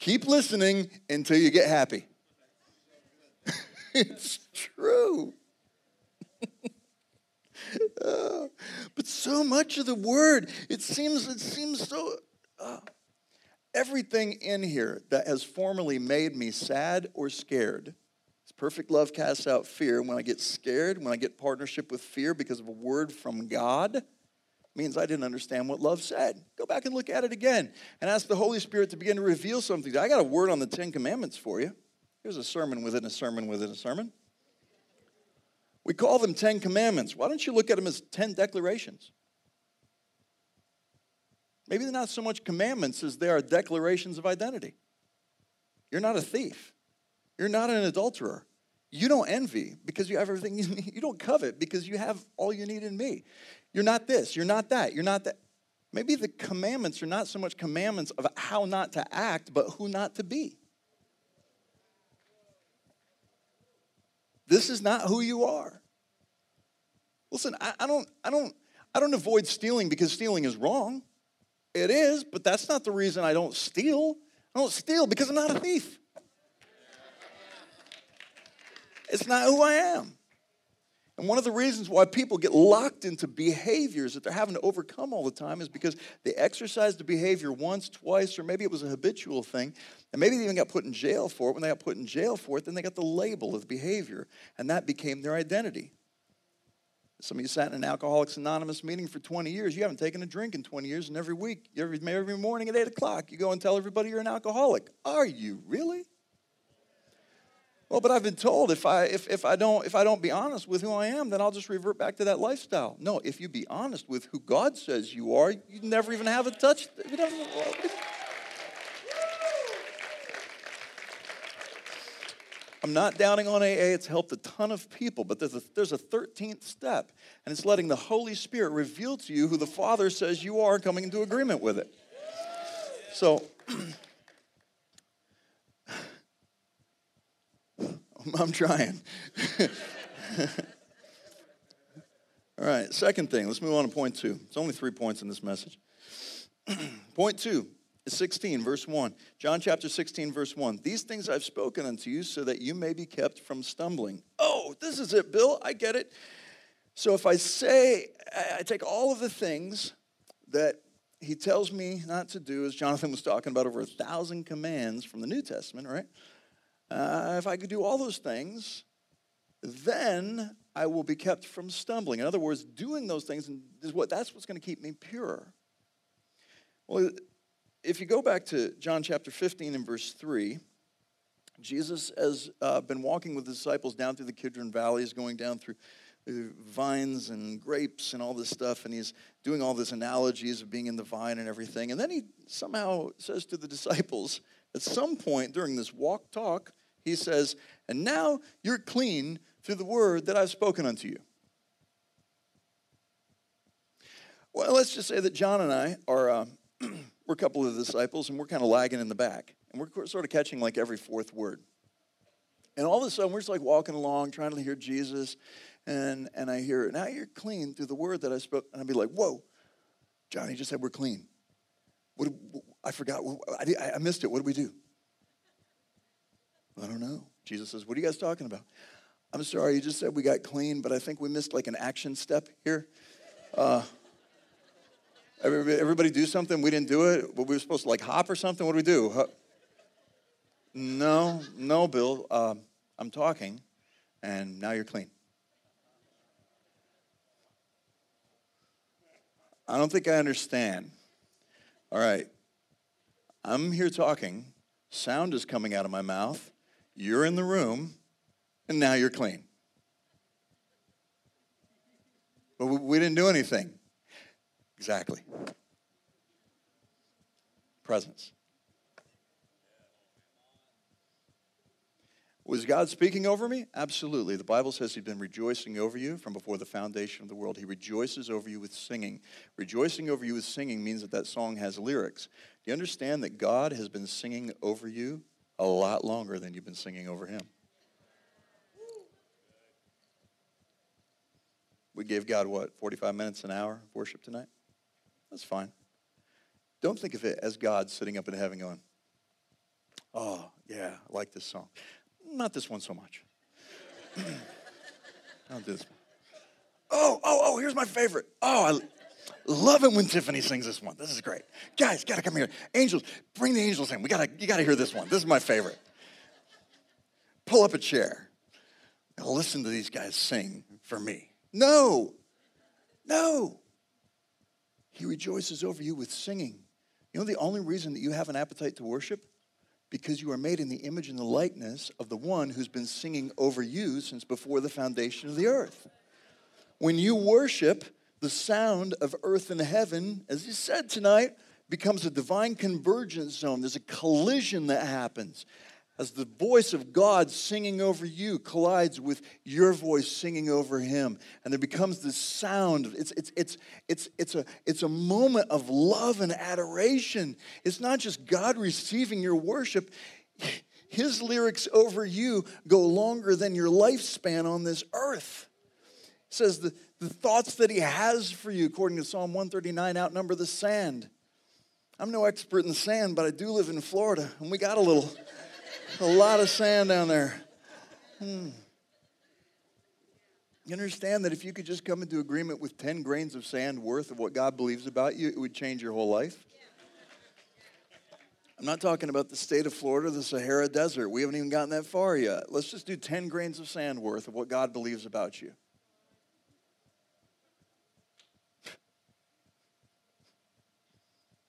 Keep listening until you get happy. It's true. Uh, but so much of the word, it seems, it seems so, uh, everything in here that has formerly made me sad or scared, it's perfect love casts out fear. When I get scared, when I get partnership with fear because of a word from God, means I didn't understand what love said. Go back and look at it again and ask the Holy Spirit to begin to reveal something. I got a word on the Ten Commandments for you. Here's a sermon within a sermon within a sermon. We call them Ten Commandments. Why don't you look at them as ten declarations? Maybe they're not so much commandments as they are declarations of identity. You're not a thief. You're not an adulterer. You don't envy because you have everything you need. You don't covet because you have all you need in me. You're not this. You're not that. You're not that. Maybe the commandments are not so much commandments of how not to act, but who not to be. This is not who you are. Listen, I, I don't, I don't, I don't avoid stealing because stealing is wrong. It is, but that's not the reason I don't steal. I don't steal because I'm not a thief. It's not who I am. And one of the reasons why people get locked into behaviors that they're having to overcome all the time is because they exercised the behavior once, twice, or maybe it was a habitual thing, and maybe they even got put in jail for it. When they got put in jail for it, then they got the label of behavior, and that became their identity. Some of you sat in an Alcoholics Anonymous meeting for twenty years. You haven't taken a drink in twenty years, and every week, every, every morning at eight o'clock, you go and tell everybody you're an alcoholic. Are you really? Well, but I've been told if I if if I don't if I don't be honest with who I am, then I'll just revert back to that lifestyle. No, if you be honest with who God says you are, you never even have a touch. You never, well, I'm not doubting on A A. It's helped a ton of people, but there's a, there's a thirteenth step, and it's letting the Holy Spirit reveal to you who the Father says you are, and coming into agreement with it. So. I'm trying. All right, second thing. Let's move on to point two. It's only three points in this message. Point two is sixteen, verse one. John chapter sixteen, verse one. These things I've spoken unto you so that you may be kept from stumbling. Oh, this is it, Bill. I get it. So if I say, I take all of the things that he tells me not to do, as Jonathan was talking about, over a thousand commands from the New Testament, right? Uh, if I could do all those things, then I will be kept from stumbling. In other words, doing those things is what that's what's going to keep me pure. Well, if you go back to John chapter fifteen and verse three, Jesus has uh, been walking with the disciples down through the Kidron Valley. He's going down through vines and grapes and all this stuff, and he's doing all these analogies of being in the vine and everything. And then he somehow says to the disciples, at some point during this walk talk, he says, and now you're clean through the word that I've spoken unto you. Well, let's just say that John and I are, uh, we're a couple of the disciples, and we're kind of lagging in the back. And we're sort of catching like every fourth word. And all of a sudden, we're just like walking along, trying to hear Jesus, and, and I hear, now you're clean through the word that I spoke. And I'd be like, whoa, Johnny just said we're clean. What, I forgot. I missed it. What did we do? I don't know. Jesus says, what are you guys talking about? I'm sorry. You just said we got clean, but I think we missed like an action step here. Uh, everybody, everybody do something. We didn't do it. We were supposed to like hop or something. What do we do? Huh? No, no, Bill. Um, I'm talking, and now you're clean. I don't think I understand. All right. I'm here talking, sound is coming out of my mouth, you're in the room, and now you're clean. But we didn't do anything. Exactly. Presence. Was God speaking over me? Absolutely. The Bible says he's been rejoicing over you from before the foundation of the world. He rejoices over you with singing. Rejoicing over you with singing means that that song has lyrics. You understand that God has been singing over you a lot longer than you've been singing over him. We gave God, what, forty-five minutes, an hour of worship tonight? That's fine. Don't think of it as God sitting up in heaven going, oh, yeah, I like this song. Not this one so much. Not this one. Oh, oh, oh, here's my favorite. Oh, I... love it when Tiffany sings this one. This is great. Guys, gotta come here. Angels, bring the angels in. We gotta, you gotta hear this one. This is my favorite. Pull up a chair. And listen to these guys sing for me. No, no. He rejoices over you with singing. You know the only reason that you have an appetite to worship because you are made in the image and the likeness of the one who's been singing over you since before the foundation of the earth. When you worship, the sound of earth and heaven, as you said tonight, becomes a divine convergence zone. There's a collision that happens as the voice of God singing over you collides with your voice singing over him. And there becomes this sound. It's, it's, it's, it's, it's, a, it's a moment of love and adoration. It's not just God receiving your worship. His lyrics over you go longer than your lifespan on this earth. It says the, the thoughts that he has for you, according to Psalm one thirty-nine, outnumber the sand. I'm no expert in sand, but I do live in Florida, and we got a little... A lot of sand down there. Hmm. You understand that if you could just come into agreement with ten grains of sand worth of what God believes about you, it would change your whole life? I'm not talking about the state of Florida, the Sahara Desert. We haven't even gotten that far yet. Let's just do ten grains of sand worth of what God believes about you.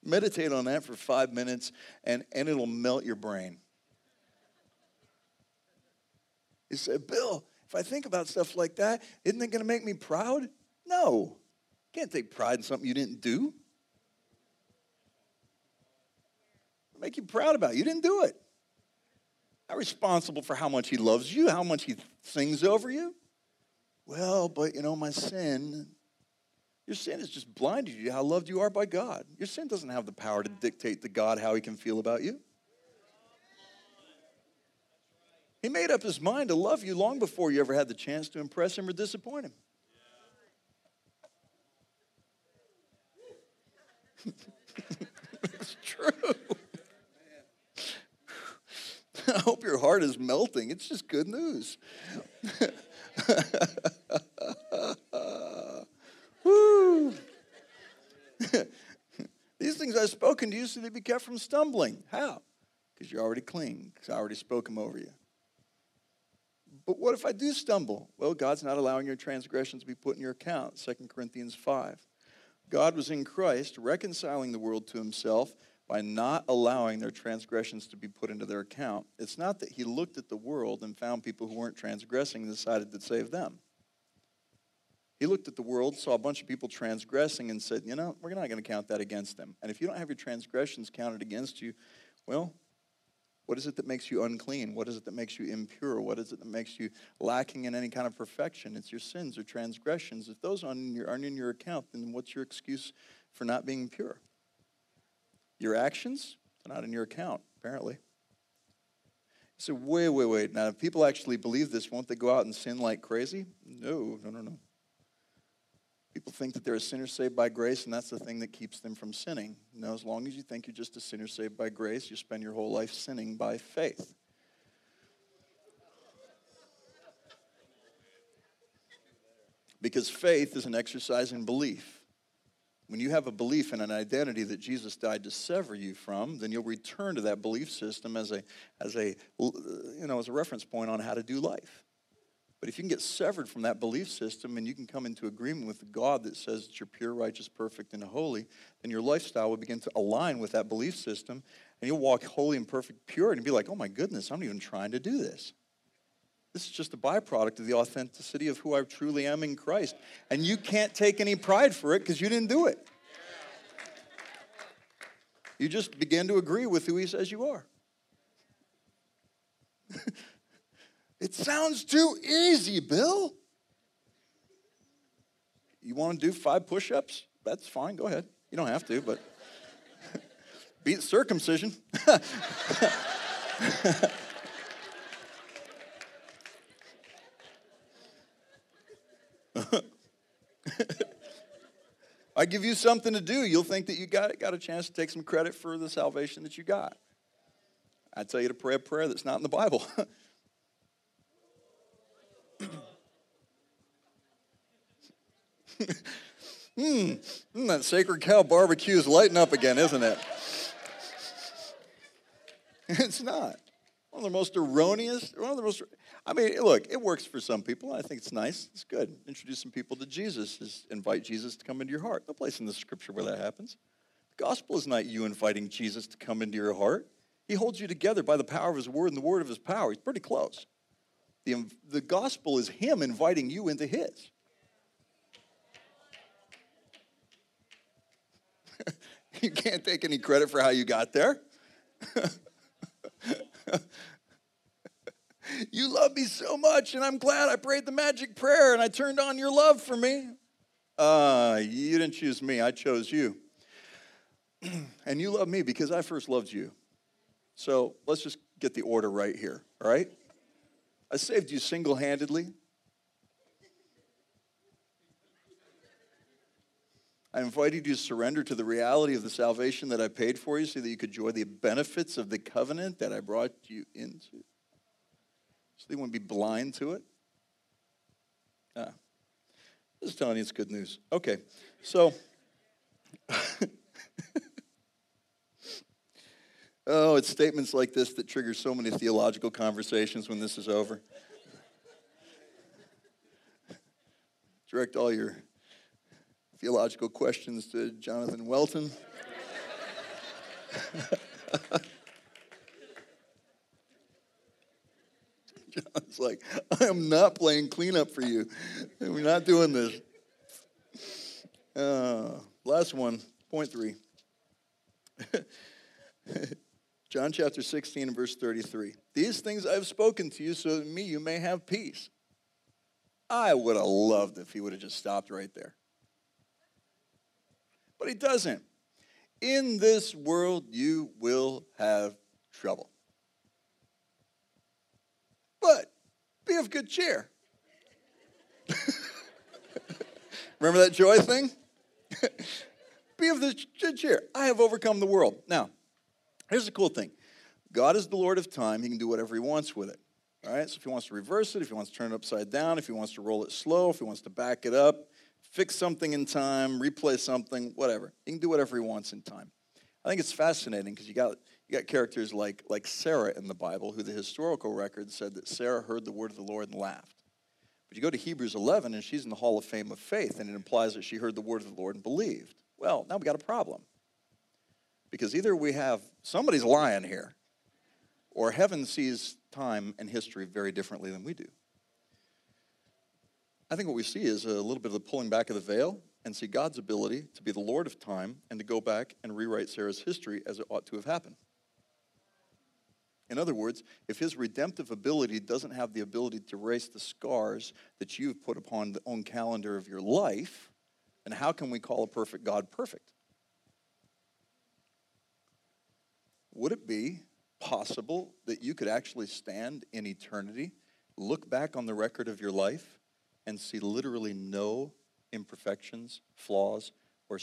Meditate on that for five minutes, and, and it'll melt your brain. You say, Bill, if I think about stuff like that, isn't it going to make me proud? No. You can't take pride in something you didn't do. It'll make you proud about it. You didn't do it. Not responsible for how much he loves you, how much he sings over you. Well, but, you know, my sin, your sin has just blinded you to how loved you are by God. Your sin doesn't have the power to dictate to God how he can feel about you. He made up his mind to love you long before you ever had the chance to impress him or disappoint him. It's true. I hope your heart is melting. It's just good news. Woo. These things I've spoken to you so they'd be kept from stumbling. How? Because you're already clean, because I already spoke them over you. But what if I do stumble? Well, God's not allowing your transgressions to be put in your account, Second Corinthians five. God was in Christ reconciling the world to himself by not allowing their transgressions to be put into their account. It's not that he looked at the world and found people who weren't transgressing and decided to save them. He looked at the world, saw a bunch of people transgressing and said, you know, we're not going to count that against them. And if you don't have your transgressions counted against you, well, what is it that makes you unclean? What is it that makes you impure? What is it that makes you lacking in any kind of perfection? It's your sins or transgressions. If those aren't in your, aren't in your account, then what's your excuse for not being pure? Your actions are not in your account, apparently. So wait, wait, wait. Now, if people actually believe this, won't they go out and sin like crazy? No, no, no, no. People think that they're a sinner saved by grace, and that's the thing that keeps them from sinning. You know, as long as you think you're just a sinner saved by grace, you spend your whole life sinning by faith. Because faith is an exercise in belief. When you have a belief in an identity that Jesus died to sever you from, then you'll return to that belief system as a, as a, you know, as a reference point on how to do life. But if you can get severed from that belief system and you can come into agreement with the God that says that you're pure, righteous, perfect, and holy, then your lifestyle will begin to align with that belief system, and you'll walk holy and perfect, pure, and be like, oh my goodness, I'm not even trying to do this. This is just a byproduct of the authenticity of who I truly am in Christ. And you can't take any pride for it because you didn't do it. You just begin to agree with who he says you are. It sounds too easy, Bill. You want to do five push-ups? That's fine. Go ahead. You don't have to, but beat circumcision. I give you something to do. You'll think that you got, got a chance to take some credit for the salvation that you got. I tell you to pray a prayer that's not in the Bible. mm, mm, that Sacred Cow barbecue is lighting up again, isn't it? It's not. One of the most erroneous, one of the most, I mean, look, it works for some people. I think it's nice. It's good. Introducing people to Jesus is invite Jesus to come into your heart. No place in the scripture where that happens. The gospel is not you inviting Jesus to come into your heart. He holds you together by the power of his word and the word of his power. He's pretty close. The, the gospel is him inviting you into his. You can't take any credit for how you got there. You love me so much, and I'm glad I prayed the magic prayer, and I turned on your love for me. Uh, you didn't choose me. I chose you. And you love me because I first loved you. So let's just get the order right here, all right? I saved you single-handedly. I invited you to surrender to the reality of the salvation that I paid for you so that you could enjoy the benefits of the covenant that I brought you into. So they wouldn't be blind to it. Ah, I'm just telling you it's good news. Okay, so, oh, it's statements like this that trigger so many theological conversations when this is over. Direct all your theological questions to Jonathan Welton. John's like, I am not playing cleanup for you. We're not doing this. Uh, last one, point three. John chapter sixteen and verse thirty-three. These things I have spoken to you so that in me you may have peace. I would have loved if he would have just stopped right there. But he doesn't. In this world, you will have trouble. But be of good cheer. Remember that joy thing? Be of good cheer. I have overcome the world. Now, here's the cool thing. God is the Lord of time. He can do whatever he wants with it. All right? So if he wants to reverse it, if he wants to turn it upside down, if he wants to roll it slow, if he wants to back it up, fix something in time, replay something, whatever. He can do whatever he wants in time. I think it's fascinating because you got you got characters like, like Sarah in the Bible, who the historical record said that Sarah heard the word of the Lord and laughed. But you go to Hebrews eleven, and she's in the Hall of Fame of Faith, and it implies that she heard the word of the Lord and believed. Well, now we got a problem. Because either we have somebody's lying here, or heaven sees time and history very differently than we do. I think what we see is a little bit of the pulling back of the veil and see God's ability to be the Lord of time and to go back and rewrite Sarah's history as it ought to have happened. In other words, if his redemptive ability doesn't have the ability to erase the scars that you've put upon the own calendar of your life, then how can we call a perfect God perfect? Would it be possible that you could actually stand in eternity, look back on the record of your life, and see literally no imperfections, flaws, or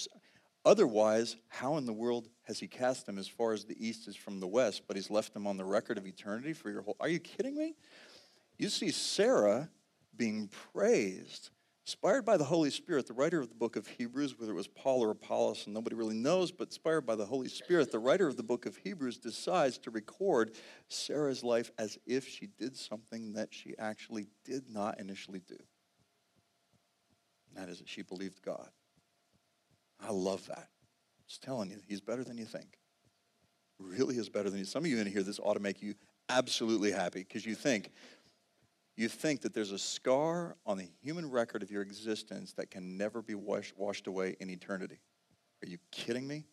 otherwise, how in the world has he cast them as far as the east is from the west, but he's left them on the record of eternity for your whole, are you kidding me? You see Sarah being praised, inspired by the Holy Spirit, the writer of the book of Hebrews, whether it was Paul or Apollos, and nobody really knows, but inspired by the Holy Spirit, the writer of the book of Hebrews decides to record Sarah's life as if she did something that she actually did not initially do. That is that she believed God. I love that. Just telling you, he's better than you think. Really is better than you. Some of you in here, this ought to make you absolutely happy because you think, you think that there's a scar on the human record of your existence that can never be washed, washed away in eternity. Are you kidding me?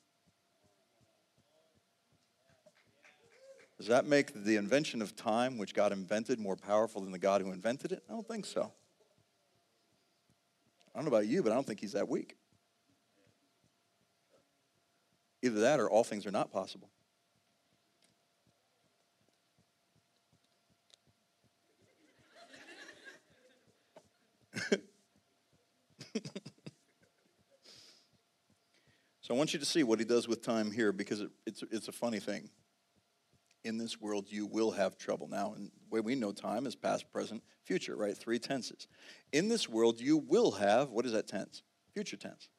Does that make the invention of time, which God invented, more powerful than the God who invented it? I don't think so. I don't know about you, but I don't think he's that weak. Either that or all things are not possible. So I want you to see what he does with time here because it, it's, it's a funny thing. In this world, you will have trouble. Now, and the way we know time is past, present, future, right? Three tenses. In this world, you will have, what is that tense? Future tense.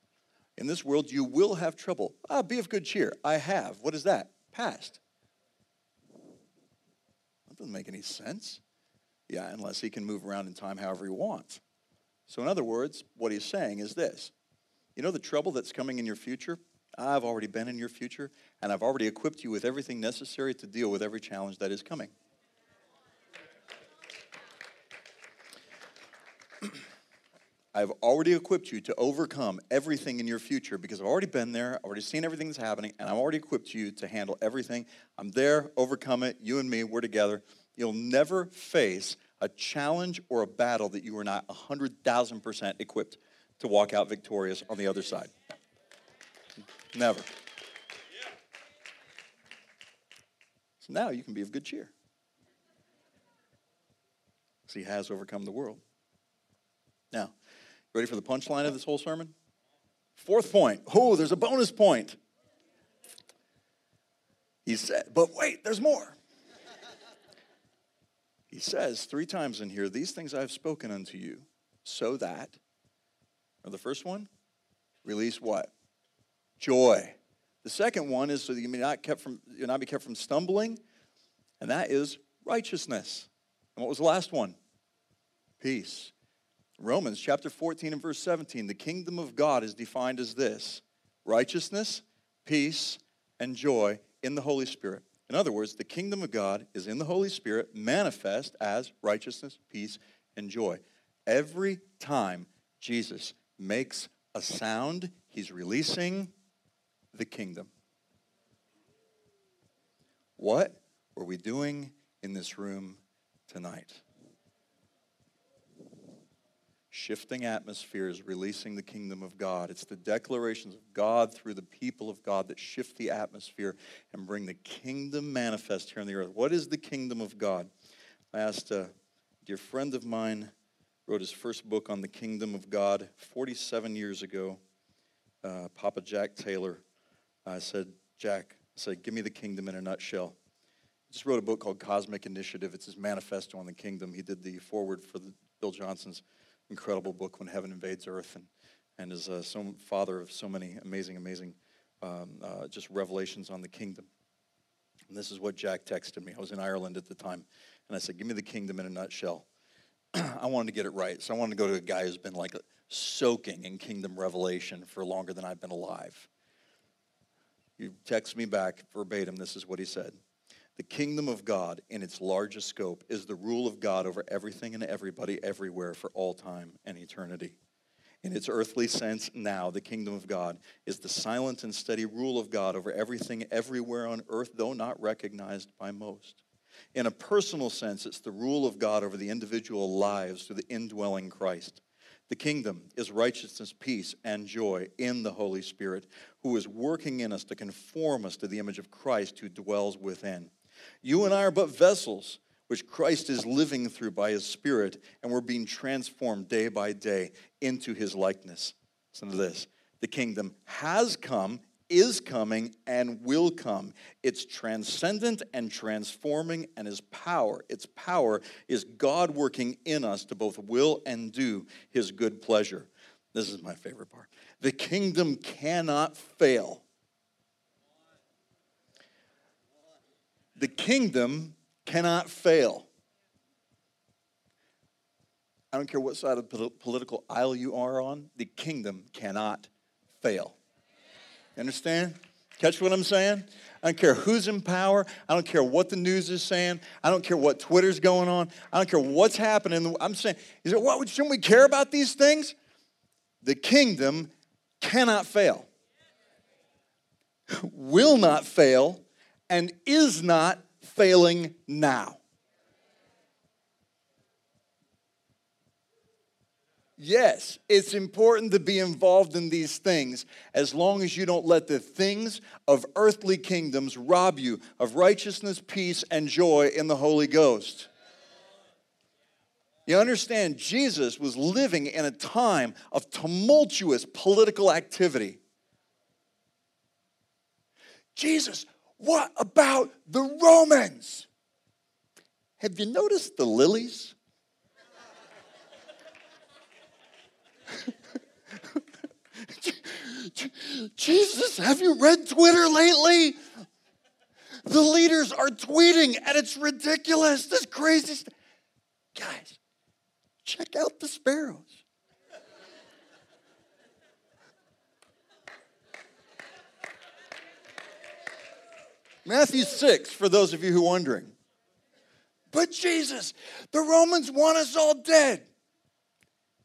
In this world, you will have trouble. Ah, be of good cheer. I have. What is that? Past. That doesn't make any sense. Yeah, unless he can move around in time however he wants. So in other words, what he's saying is this. You know the trouble that's coming in your future? I've already been in your future, and I've already equipped you with everything necessary to deal with every challenge that is coming. I've already equipped you to overcome everything in your future because I've already been there, I've already seen everything that's happening, and I've already equipped you to handle everything. I'm there, overcome it, you and me, we're together. You'll never face a challenge or a battle that you are not one hundred thousand percent equipped to walk out victorious on the other side. Never. So now you can be of good cheer. Because he has overcome the world. Now, ready for the punchline of this whole sermon? Fourth point. Oh, there's a bonus point. He said, but wait, there's more. He says three times in here, these things I have spoken unto you, so that, or the first one, release what? Joy. The second one is so that you may not kept from, you'll not be kept from stumbling, and that is righteousness. And what was the last one? Peace. Romans chapter fourteen and verse seventeen, the kingdom of God is defined as this, righteousness, peace, and joy in the Holy Spirit. In other words, the kingdom of God is in the Holy Spirit manifest as righteousness, peace, and joy. Every time Jesus makes a sound, he's releasing the kingdom. What were we doing in this room tonight? Shifting atmospheres, releasing the kingdom of God. It's the declarations of God through the people of God that shift the atmosphere and bring the kingdom manifest here on the earth. What is the kingdom of God? I asked a dear friend of mine, wrote his first book on the kingdom of God forty-seven years ago, uh, Papa Jack Taylor. I said, Jack, I said, give me the kingdom in a nutshell. He just wrote a book called Cosmic Initiative. It's his manifesto on the kingdom. He did the foreword for the, Bill Johnson's incredible book, When Heaven Invades Earth, and, and is uh, some father of so many amazing, amazing um, uh, just revelations on the kingdom. And this is what Jack texted me. I was in Ireland at the time, and I said, give me the kingdom in a nutshell. I wanted to get it right, so I wanted to go to a guy who's been like soaking in kingdom revelation for longer than I've been alive. You text me back verbatim, this is what he said. The kingdom of God in its largest scope is the rule of God over everything and everybody everywhere for all time and eternity. In its earthly sense now, the kingdom of God is the silent and steady rule of God over everything everywhere on earth, though not recognized by most. In a personal sense, it's the rule of God over the individual lives through the indwelling Christ. The kingdom is righteousness, peace, and joy in the Holy Spirit, who is working in us to conform us to the image of Christ who dwells within. You and I are but vessels which Christ is living through by his Spirit, and we're being transformed day by day into his likeness. Listen to this. The kingdom has come, is coming, and will come. It's transcendent and transforming, and his power, its power is God working in us to both will and do his good pleasure. This is my favorite part. The kingdom cannot fail. The kingdom cannot fail. I don't care what side of the political aisle you are on, the kingdom cannot fail. You understand? Catch what I'm saying? I don't care who's in power. I don't care what the news is saying. I don't care what Twitter's going on. I don't care what's happening. I'm saying, is it, what, shouldn't we care about these things? The kingdom cannot fail, will not fail, and is not failing now. Yes, it's important to be involved in these things as long as you don't let the things of earthly kingdoms rob you of righteousness, peace, and joy in the Holy Ghost. You understand, Jesus was living in a time of tumultuous political activity. Jesus, what about the Romans? Have you noticed the lilies? Jesus, have you read Twitter lately? The leaders are tweeting, and it's ridiculous. This crazy stuff. Guys, check out the sparrows. Matthew six, for those of you who are wondering. But Jesus, the Romans want us all dead.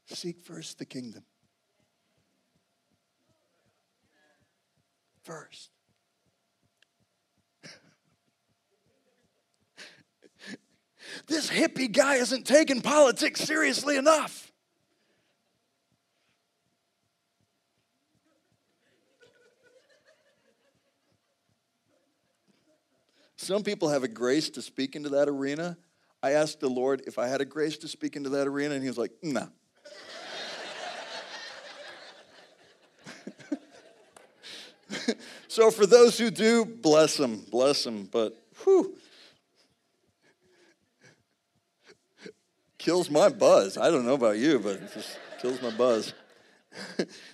Seek first the kingdom. First. This hippie guy isn't taking politics seriously enough. Some people have a grace to speak into that arena. I asked the Lord if I had a grace to speak into that arena, and he was like, no. Nah. So for those who do, bless them, bless them, but whew. Kills my buzz. I don't know about you, but it just kills my buzz.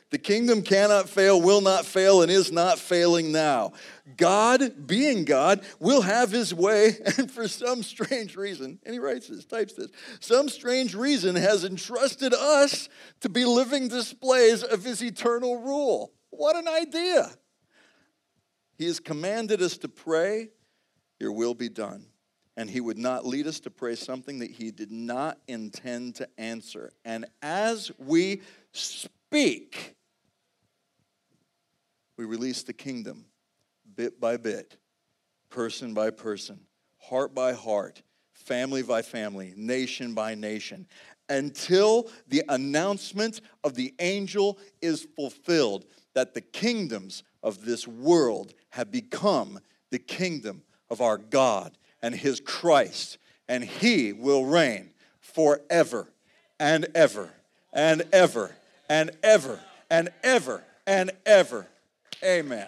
The kingdom cannot fail, will not fail, and is not failing now. God, being God, will have his way, and for some strange reason, and he writes this, types this, some strange reason has entrusted us to be living displays of his eternal rule. What an idea. He has commanded us to pray, your will be done. And he would not lead us to pray something that he did not intend to answer. And as we speak, we release the kingdom bit by bit, person by person, heart by heart, family by family, nation by nation, until the announcement of the angel is fulfilled, that the kingdoms of this world have become the kingdom of our God and his Christ, and he will reign forever and ever and ever and ever and ever and ever. Amen.